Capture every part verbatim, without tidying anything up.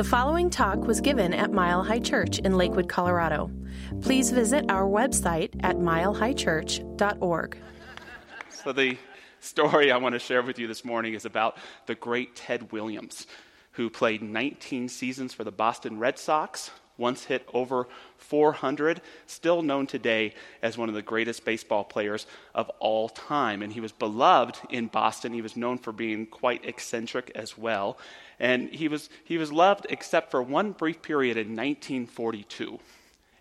The following talk was given at Mile High Church in Lakewood, Colorado. Please visit our website at mile high church dot org. So the story I want to share with you this morning is about the great Ted Williams, who played nineteen seasons for the Boston Red Sox, once hit over four hundred, still known today as one of the greatest baseball players of all time. And he was beloved in Boston. He was known for being quite eccentric as well. And he was he was loved except for one brief period in nineteen forty-two.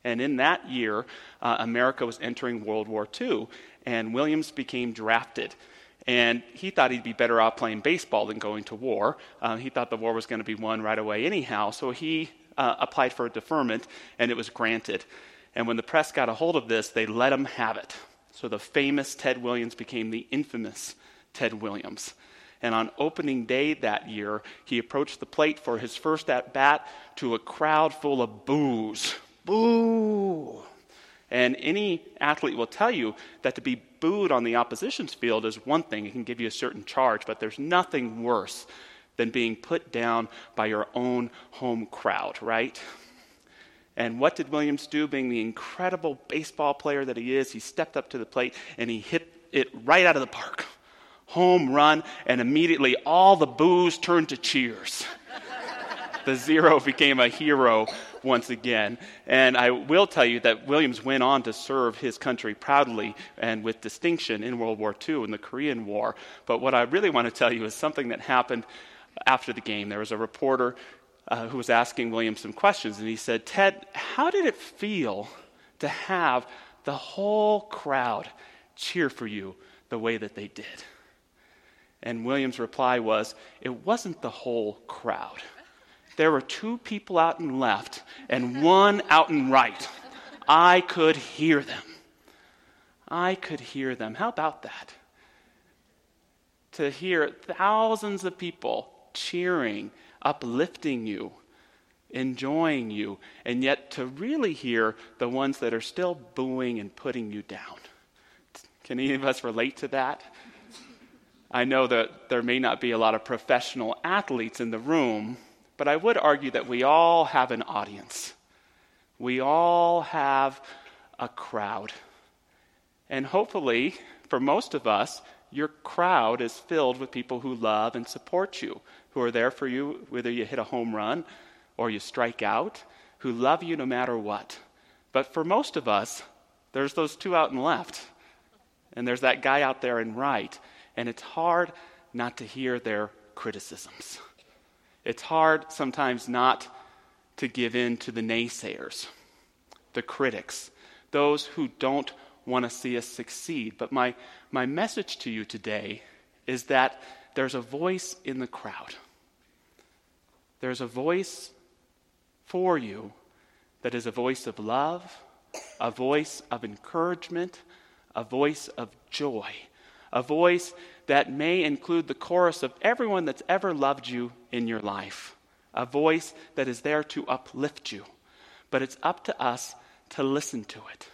And in that year, uh, America was entering World War Two, and Williams became drafted. And he thought he'd be better off playing baseball than going to war. Uh, he thought the war was going to be won right away anyhow, so he uh, applied for a deferment, and it was granted. And when the press got a hold of this, they let him have it. So the famous Ted Williams became the infamous Ted Williams. And on opening day that year, he approached the plate for his first at-bat to a crowd full of boos. Boo! And any athlete will tell you that to be booed on the opposition's field is one thing. It can give you a certain charge, but there's nothing worse than being put down by your own home crowd, right? And what did Williams do? Being the incredible baseball player that he is, he stepped up to the plate and he hit it right out of the park. Home run, and immediately all the boos turned to cheers. The zero became a hero once again. And I will tell you that Williams went on to serve his country proudly and with distinction in World War Two and the Korean War. But what I really want to tell you is something that happened after the game. There was a reporter uh, who was asking Williams some questions, and he said, "Ted, how did it feel to have the whole crowd cheer for you the way that they did?" And Williams' reply was, "It wasn't the whole crowd. There were two people out and left and one out and right. I could hear them. I could hear them." How about that? To hear thousands of people cheering, uplifting you, enjoying you, and yet to really hear the ones that are still booing and putting you down. Can any of us relate to that? I know that there may not be a lot of professional athletes in the room, but I would argue that we all have an audience. We all have a crowd. And hopefully, for most of us, your crowd is filled with people who love and support you, who are there for you whether you hit a home run or you strike out, who love you no matter what. But for most of us, there's those two out and left, and there's that guy out there and right, and it's hard not to hear their criticisms. It's hard sometimes not to give in to the naysayers, the critics, those who don't want to see us succeed. But my, my message to you today is that there's a voice in the crowd. There's a voice for you that is a voice of love, a voice of encouragement, a voice of joy, a voice that may include the chorus of everyone that's ever loved you in your life. A voice that is there to uplift you. But it's up to us to listen to it.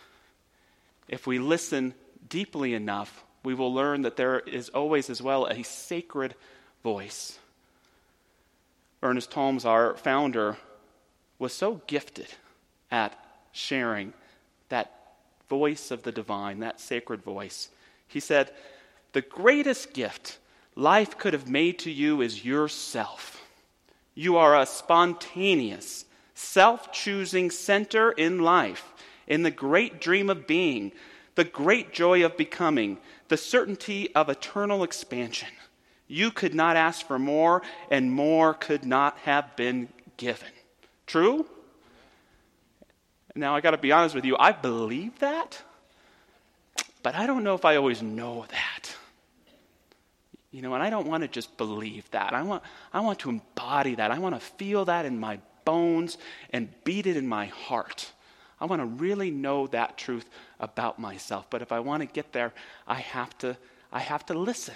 If we listen deeply enough, we will learn that there is always as well a sacred voice. Ernest Holmes, our founder, was so gifted at sharing that voice of the divine, that sacred voice. He said, "The greatest gift life could have made to you is yourself. You are a spontaneous, self-choosing center in life, in the great dream of being, the great joy of becoming, the certainty of eternal expansion. You could not ask for more, and more could not have been given." True? Now, I got to be honest with you, I believe that, but I don't know if I always know that. You know, and I don't want to just believe that. I want I want to embody that. I want to feel that in my bones and beat it in my heart. I want to really know that truth about myself. But if I want to get there, I have to I have to listen.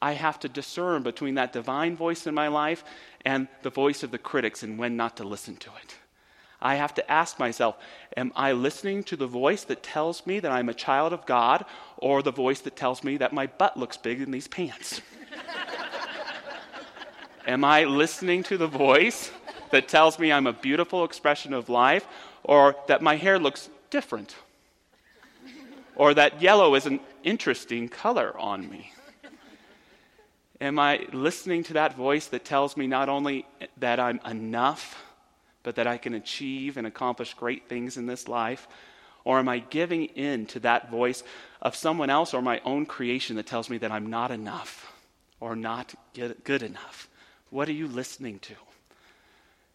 I have to discern between that divine voice in my life and the voice of the critics and when not to listen to it. I have to ask myself, am I listening to the voice that tells me that I'm a child of God or the voice that tells me that my butt looks big in these pants? Am I listening to the voice that tells me I'm a beautiful expression of life, or that my hair looks different, or that yellow is an interesting color on me? Am I listening to that voice that tells me not only that I'm enough, but that I can achieve and accomplish great things in this life? Or am I giving in to that voice of someone else or my own creation that tells me that I'm not enough or not good enough? What are you listening to?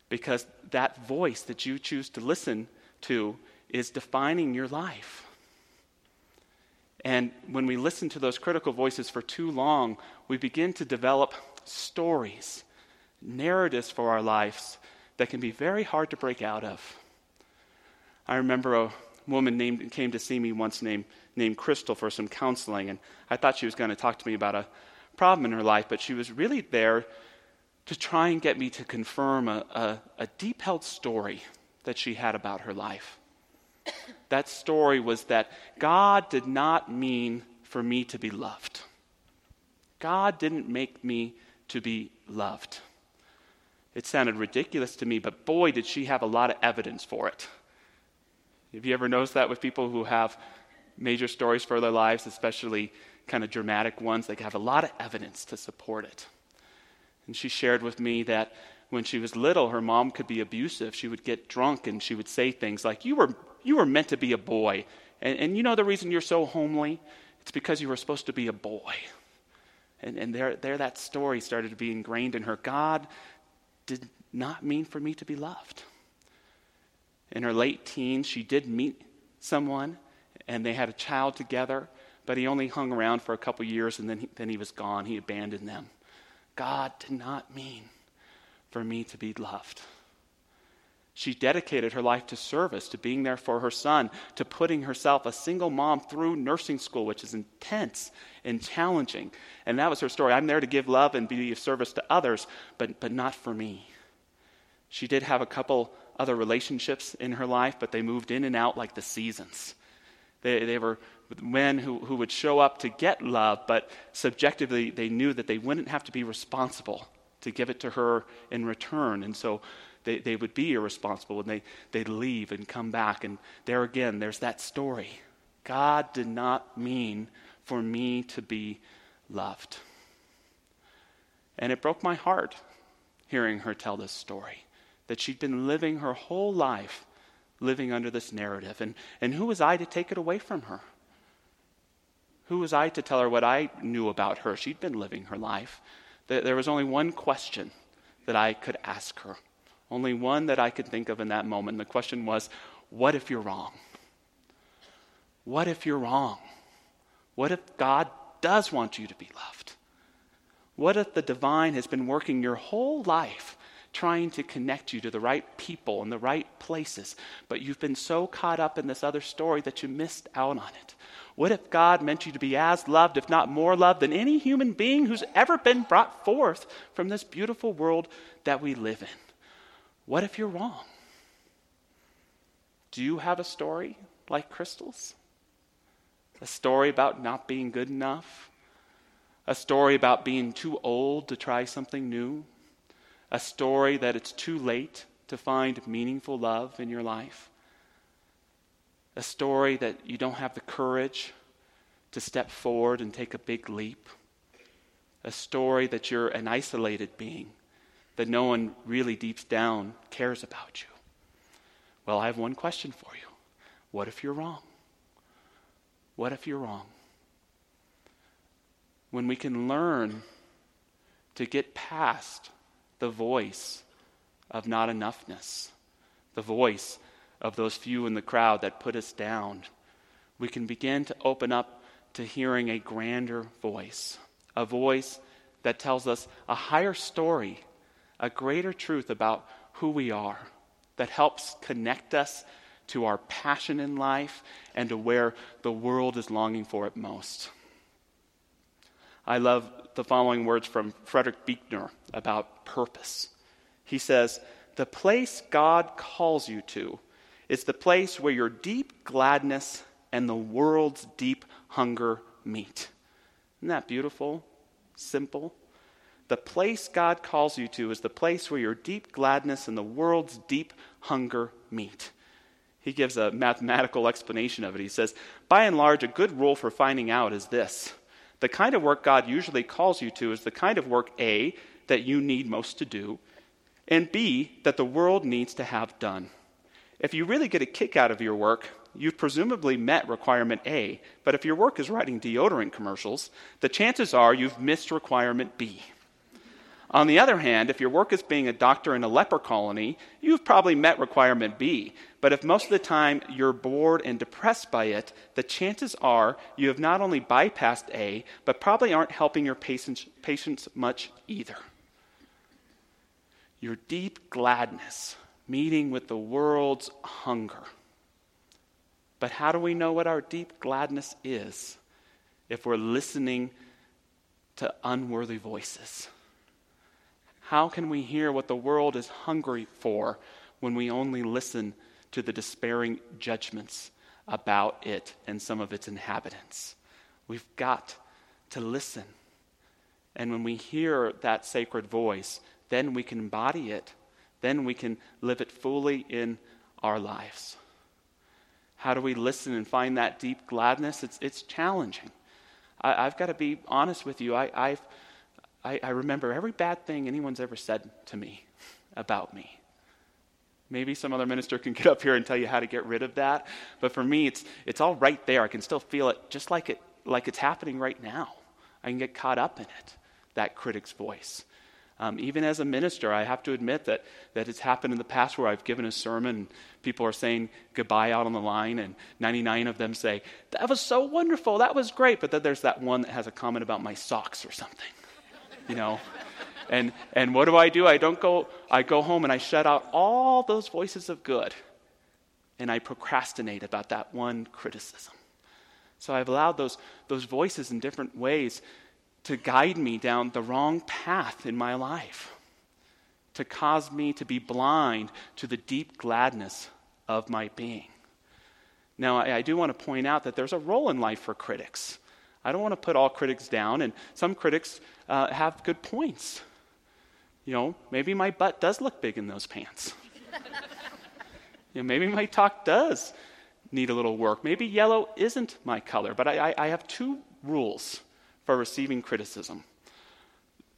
Because that voice that you choose to listen to is defining your life. And when we listen to those critical voices for too long, we begin to develop stories, narratives for our lives that can be very hard to break out of. I remember a woman named came to see me once named named Crystal for some counseling, and I thought she was going to talk to me about a problem in her life, but she was really there to try and get me to confirm a, a, a deep-held story that she had about her life. That story was that God did not mean for me to be loved. God didn't make me to be loved. It sounded ridiculous to me, but boy, did she have a lot of evidence for it. Have you ever noticed that with people who have major stories for their lives, especially kind of dramatic ones? They have a lot of evidence to support it. And she shared with me that when she was little, her mom could be abusive. She would get drunk and she would say things like, you were you were meant to be a boy. And, and you know the reason you're so homely? It's because you were supposed to be a boy. And, and there, there that story started to be ingrained in her. God did not mean for me to be loved. In her late teens, she did meet someone, and they had a child together, but he only hung around for a couple years, and then he, then he was gone. He abandoned them. God did not mean for me to be loved. She dedicated her life to service, to being there for her son, to putting herself, a single mom, through nursing school, which is intense and challenging. And that was her story. I'm there to give love and be of service to others, but, but not for me. She did have a couple other relationships in her life, but they moved in and out like the seasons. They they were men who, who would show up to get love, but subjectively they knew that they wouldn't have to be responsible to give it to her in return. And so they, they would be irresponsible and they, they'd leave and come back. And there again, there's that story. God did not mean for me to be loved. And it broke my heart hearing her tell this story, that she'd been living her whole life living under this narrative. And, and who was I to take it away from her? Who was I to tell her what I knew about her? She'd been living her life. There was only one question that I could ask her, only one that I could think of in that moment. And the question was, what if you're wrong? What if you're wrong? What if God does want you to be loved? What if the divine has been working your whole life trying to connect you to the right people and the right places, but you've been so caught up in this other story that you missed out on it? What if God meant you to be as loved, if not more loved, than any human being who's ever been brought forth from this beautiful world that we live in? What if you're wrong? Do you have a story like Crystal's? A story about not being good enough? A story about being too old to try something new? A story that it's too late to find meaningful love in your life? A story that you don't have the courage to step forward and take a big leap. A story that you're an isolated being, that no one really deep down cares about you. Well, I have one question for you. What if you're wrong? What if you're wrong? When we can learn to get past the voice of not enoughness, the voice of those few in the crowd that put us down, we can begin to open up to hearing a grander voice, a voice that tells us a higher story, a greater truth about who we are, that helps connect us to our passion in life and to where the world is longing for it most. I love the following words from Frederick Buechner about purpose. He says, "The place God calls you to is the place where your deep gladness and the world's deep hunger meet." Isn't that beautiful? Simple. The place God calls you to is the place where your deep gladness and the world's deep hunger meet. He gives a mathematical explanation of it. He says, by and large, a good rule for finding out is this. The kind of work God usually calls you to is the kind of work, A, that you need most to do, and B, that the world needs to have done. If you really get a kick out of your work, you've presumably met requirement A, but if your work is writing deodorant commercials, the chances are you've missed requirement B. On the other hand, if your work is being a doctor in a leper colony, you've probably met requirement B. But if most of the time you're bored and depressed by it, the chances are you have not only bypassed A, but probably aren't helping your patients, patients much either. Your deep gladness meeting with the world's hunger. But how do we know what our deep gladness is if we're listening to unworthy voices? How can we hear what the world is hungry for when we only listen to the despairing judgments about it and some of its inhabitants? We've got to listen. And when we hear that sacred voice, then we can embody it. Then we can live it fully in our lives. How do we listen and find that deep gladness? It's it's challenging. I, I've got to be honest with you. I, I've... I, I remember every bad thing anyone's ever said to me about me. Maybe some other minister can get up here and tell you how to get rid of that. But for me, it's it's all right there. I can still feel it just like it like it's happening right now. I can get caught up in it, that critic's voice. Um, even as a minister, I have to admit that, that it's happened in the past where I've given a sermon and people are saying goodbye out on the line, and ninety-nine of them say, that was so wonderful, that was great. But then there's that one that has a comment about my socks or something. You know, and and what do I do? I don't go, I go home and I shut out all those voices of good, and I procrastinate about that one criticism. So I've allowed those those voices in different ways to guide me down the wrong path in my life, to cause me to be blind to the deep gladness of my being. Now, I, I do want to point out that there's a role in life for critics. I don't want to put all critics down, and some critics uh, have good points. You know, maybe my butt does look big in those pants. You know, maybe my talk does need a little work. Maybe yellow isn't my color, but I, I, I have two rules for receiving criticism.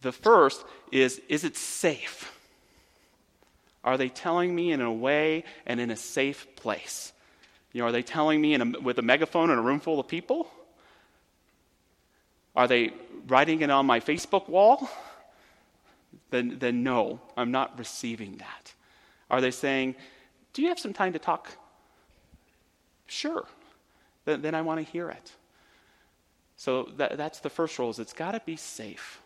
The first is, is it safe? Are they telling me in a way and in a safe place? You know, are they telling me in a, with a megaphone in a room full of people? Are they writing it on my Facebook wall? Then, then no, I'm not receiving that. Are they saying, do you have some time to talk? Sure. Then, then I want to hear it. So that, that's the first rule, is it's got to be safe.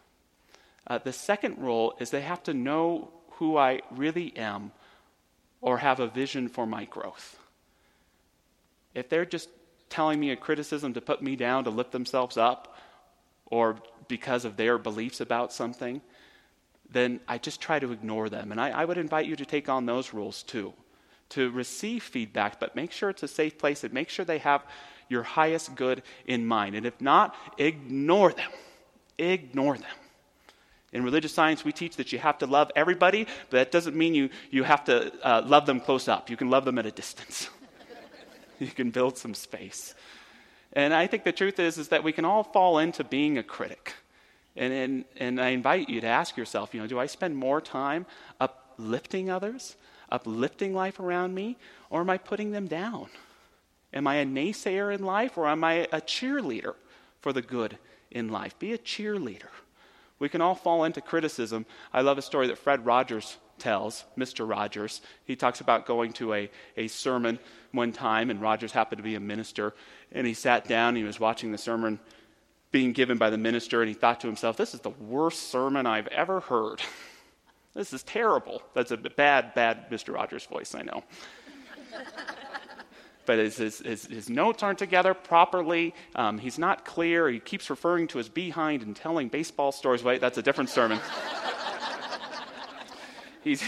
Uh, the second rule is they have to know who I really am or have a vision for my growth. If they're just telling me a criticism to put me down, to lift themselves up, or because of their beliefs about something, then I just try to ignore them. And I, I would invite you to take on those rules too, to receive feedback, but make sure it's a safe place and make sure they have your highest good in mind. And if not, ignore them. Ignore them. In religious science, we teach that you have to love everybody, but that doesn't mean you, you have to uh, love them close up. You can love them at a distance. You can build some space. And I think the truth is, is that we can all fall into being a critic. And, and and I invite you to ask yourself, you know, do I spend more time uplifting others, uplifting life around me, or am I putting them down? Am I a naysayer in life, or am I a cheerleader for the good in life? Be a cheerleader. We can all fall into criticism. I love a story that Fred Rogers tells, Mister Rogers. He talks about going to a, a sermon one time, and Rogers happened to be a minister, and he sat down and he was watching the sermon being given by the minister, and he thought to himself, this is the worst sermon I've ever heard. This is terrible. That's a bad, bad Mister Rogers voice, I know. But his, his, his, his notes aren't together properly. Um, he's not clear. He keeps referring to his behind and telling baseball stories. Wait, that's a different sermon. He's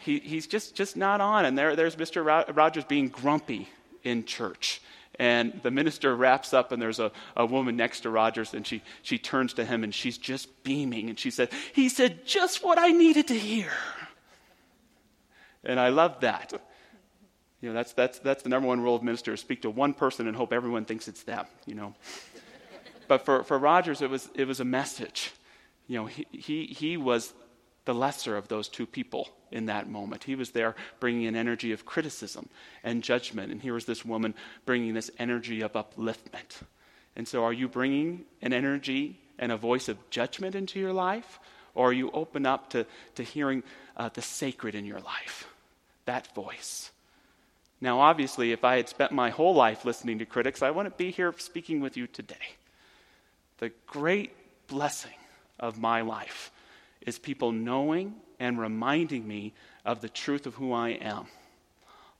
he, he's just, just not on. And there there's Mister Rogers being grumpy in church. And the minister wraps up, and there's a, a woman next to Rogers, and she she turns to him, and she's just beaming, and she said, he said just what I needed to hear. And I love that. You know, that's that's that's the number one rule of ministers: speak to one person and hope everyone thinks it's them. You know, but for, for Rogers, it was it was a message. You know, he he he was the lesser of those two people in that moment. He was there bringing an energy of criticism and judgment, and here was this woman bringing this energy of upliftment. And so, are you bringing an energy and a voice of judgment into your life, or are you open up to to hearing uh, the sacred in your life, that voice? Now, obviously, if I had spent my whole life listening to critics, I wouldn't be here speaking with you today. The great blessing of my life is people knowing and reminding me of the truth of who I am.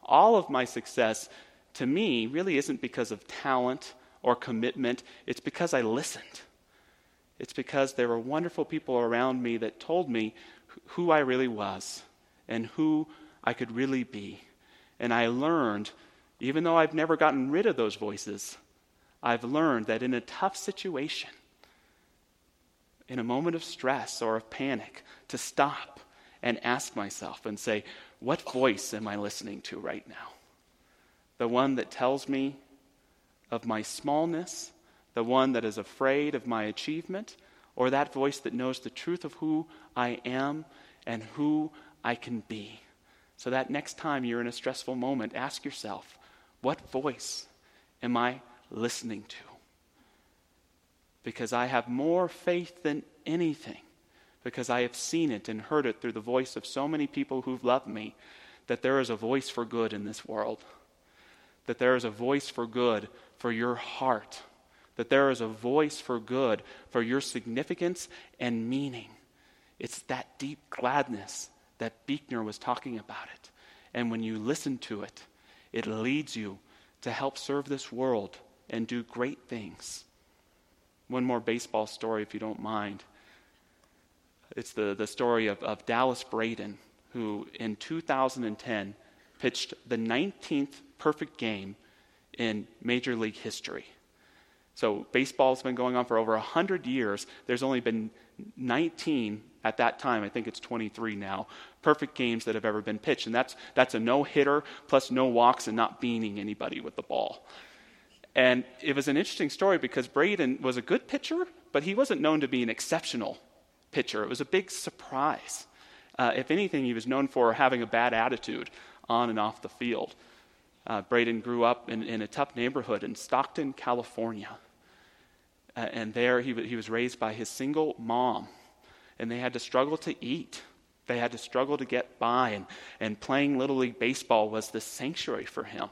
All of my success, to me, really isn't because of talent or commitment. It's because I listened. It's because there were wonderful people around me that told me who I really was and who I could really be. And I learned, even though I've never gotten rid of those voices, I've learned that in a tough situation, in a moment of stress or of panic, to stop and ask myself and say, what voice am I listening to right now? The one that tells me of my smallness, the one that is afraid of my achievement, or that voice that knows the truth of who I am and who I can be? So that next time you're in a stressful moment, ask yourself, what voice am I listening to? Because I have more faith than anything, because I have seen it and heard it through the voice of so many people who've loved me, that there is a voice for good in this world, that there is a voice for good for your heart, that there is a voice for good for your significance and meaning. It's that deep gladness that Buechner was talking about it. And when you listen to it, it leads you to help serve this world and do great things. One more baseball story, if you don't mind. It's the, the story of, of Dallas Braden, who in two thousand ten pitched the nineteenth perfect game in Major League history. So baseball's been going on for over one hundred years. There's only been nineteen at that time, I think it's twenty-three now, perfect games that have ever been pitched. And that's that's a no-hitter plus no walks and not beating anybody with the ball. And it was an interesting story because Braden was a good pitcher, but he wasn't known to be an exceptional pitcher. It was a big surprise. Uh, if anything, he was known for having a bad attitude on and off the field. Uh, Braden grew up in, in a tough neighborhood in Stockton, California. Uh, and there he, w- he was raised by his single mom. And they had to struggle to eat. They had to struggle to get by. And, and playing Little League baseball was the sanctuary for him.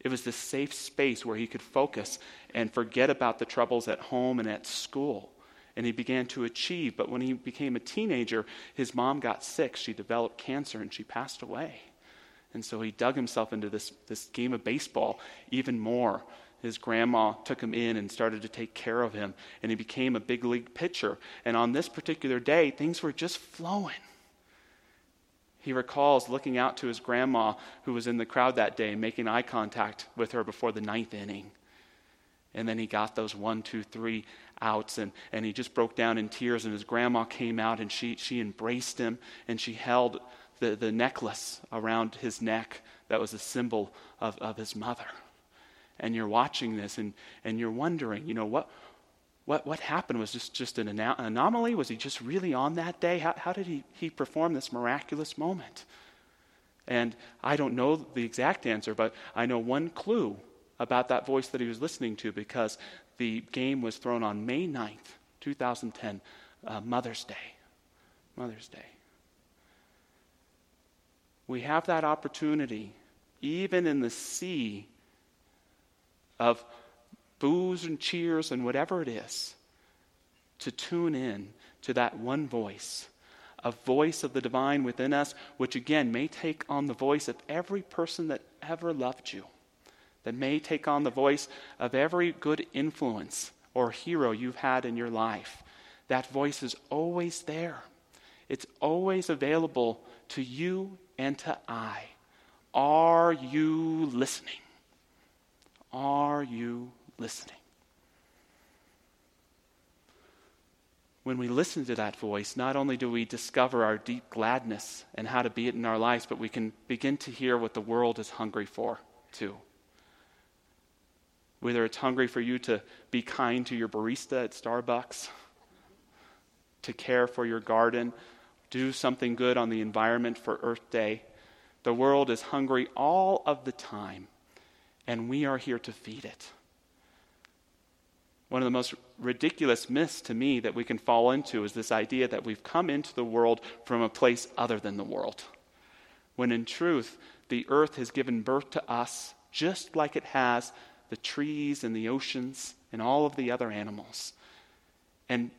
It was the safe space where he could focus and forget about the troubles at home and at school. And he began to achieve. But when he became a teenager, his mom got sick. She developed cancer and she passed away. And so he dug himself into this, this game of baseball even more. His grandma took him in and started to take care of him, and he became a big league pitcher. And on this particular day, things were just flowing. He recalls looking out to his grandma, who was in the crowd that day, making eye contact with her before the ninth inning. And then he got those one, two, three outs, and, and he just broke down in tears, and his grandma came out, and she, she embraced him, and she held the, the necklace around his neck that was a symbol of, of his mother. And you're watching this, and, and you're wondering, you know, what what what happened? Was this just an anom- anomaly? Was he just really on that day? How how did he, he perform this miraculous moment? And I don't know the exact answer, but I know one clue about that voice that he was listening to, because the game was thrown on May ninth, twenty ten, uh, Mother's Day. Mother's Day. We have that opportunity, even in the sea of boos and cheers and whatever it is, to tune in to that one voice, a voice of the divine within us, which again may take on the voice of every person that ever loved you, that may take on the voice of every good influence or hero you've had in your life. That voice is always there. It's always available to you and to I. Are you listening? Are you listening? When we listen to that voice, not only do we discover our deep gladness and how to be it in our lives, but we can begin to hear what the world is hungry for, too. Whether it's hungry for you to be kind to your barista at Starbucks, to care for your garden, do something good on the environment for Earth Day. The world is hungry all of the time, and we are here to feed it. One of the most ridiculous myths to me that we can fall into is this idea that we've come into the world from a place other than the world, when in truth, the earth has given birth to us just like it has the trees and the oceans and all of the other animals. And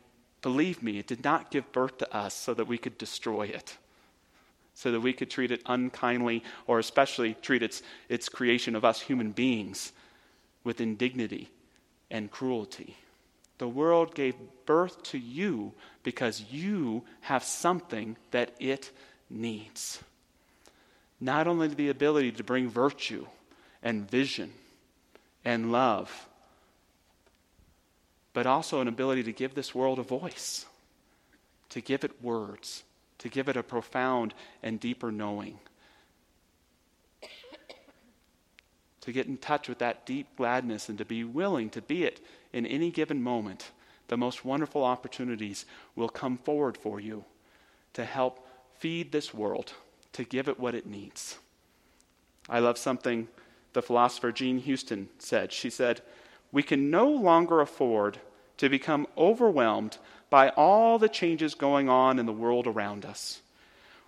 believe me, it did not give birth to us so that we could destroy it, so that we could treat it unkindly, or especially treat its, its creation of us human beings with indignity and cruelty. The world gave birth to you because you have something that it needs. Not only the ability to bring virtue and vision and love, but also an ability to give this world a voice, to give it words, to give it a profound and deeper knowing, to get in touch with that deep gladness and to be willing to be it in any given moment. The most wonderful opportunities will come forward for you to help feed this world, to give it what it needs. I love something the philosopher Jean Houston said. She said, "We can no longer afford to become overwhelmed by all the changes going on in the world around us.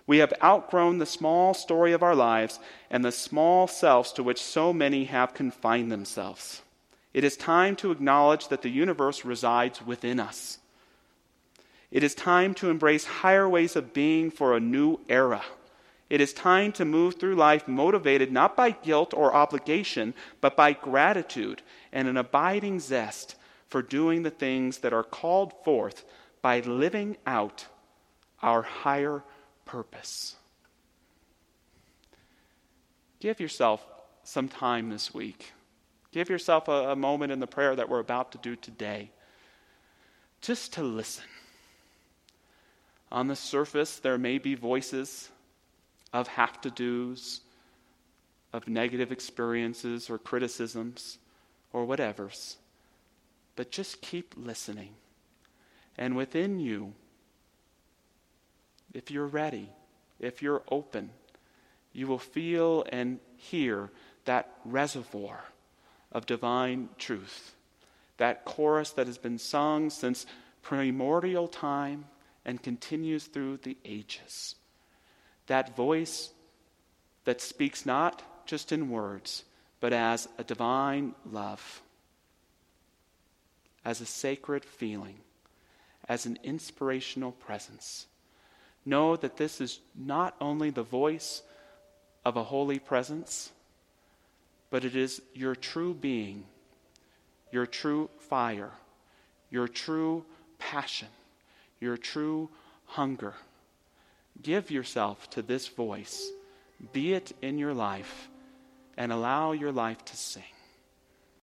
We have outgrown the small story of our lives and the small selves to which so many have confined themselves. It is time to acknowledge that the universe resides within us. It is time to embrace higher ways of being for a new era. It is time to move through life motivated not by guilt or obligation, but by gratitude and an abiding zest for doing the things that are called forth by living out our higher purpose." Give yourself some time this week. Give yourself a, a moment in the prayer that we're about to do today, just to listen. On the surface, there may be voices of have-to-dos, of negative experiences or criticisms or whatevers, but just keep listening. And within you, if you're ready, if you're open, you will feel and hear that reservoir of divine truth, that chorus that has been sung since primordial time and continues through the ages. That voice that speaks not just in words, but as a divine love, as a sacred feeling, as an inspirational presence. Know that this is not only the voice of a holy presence, but it is your true being, your true fire, your true passion, your true hunger. Give yourself to this voice, be it in your life, and allow your life to sing.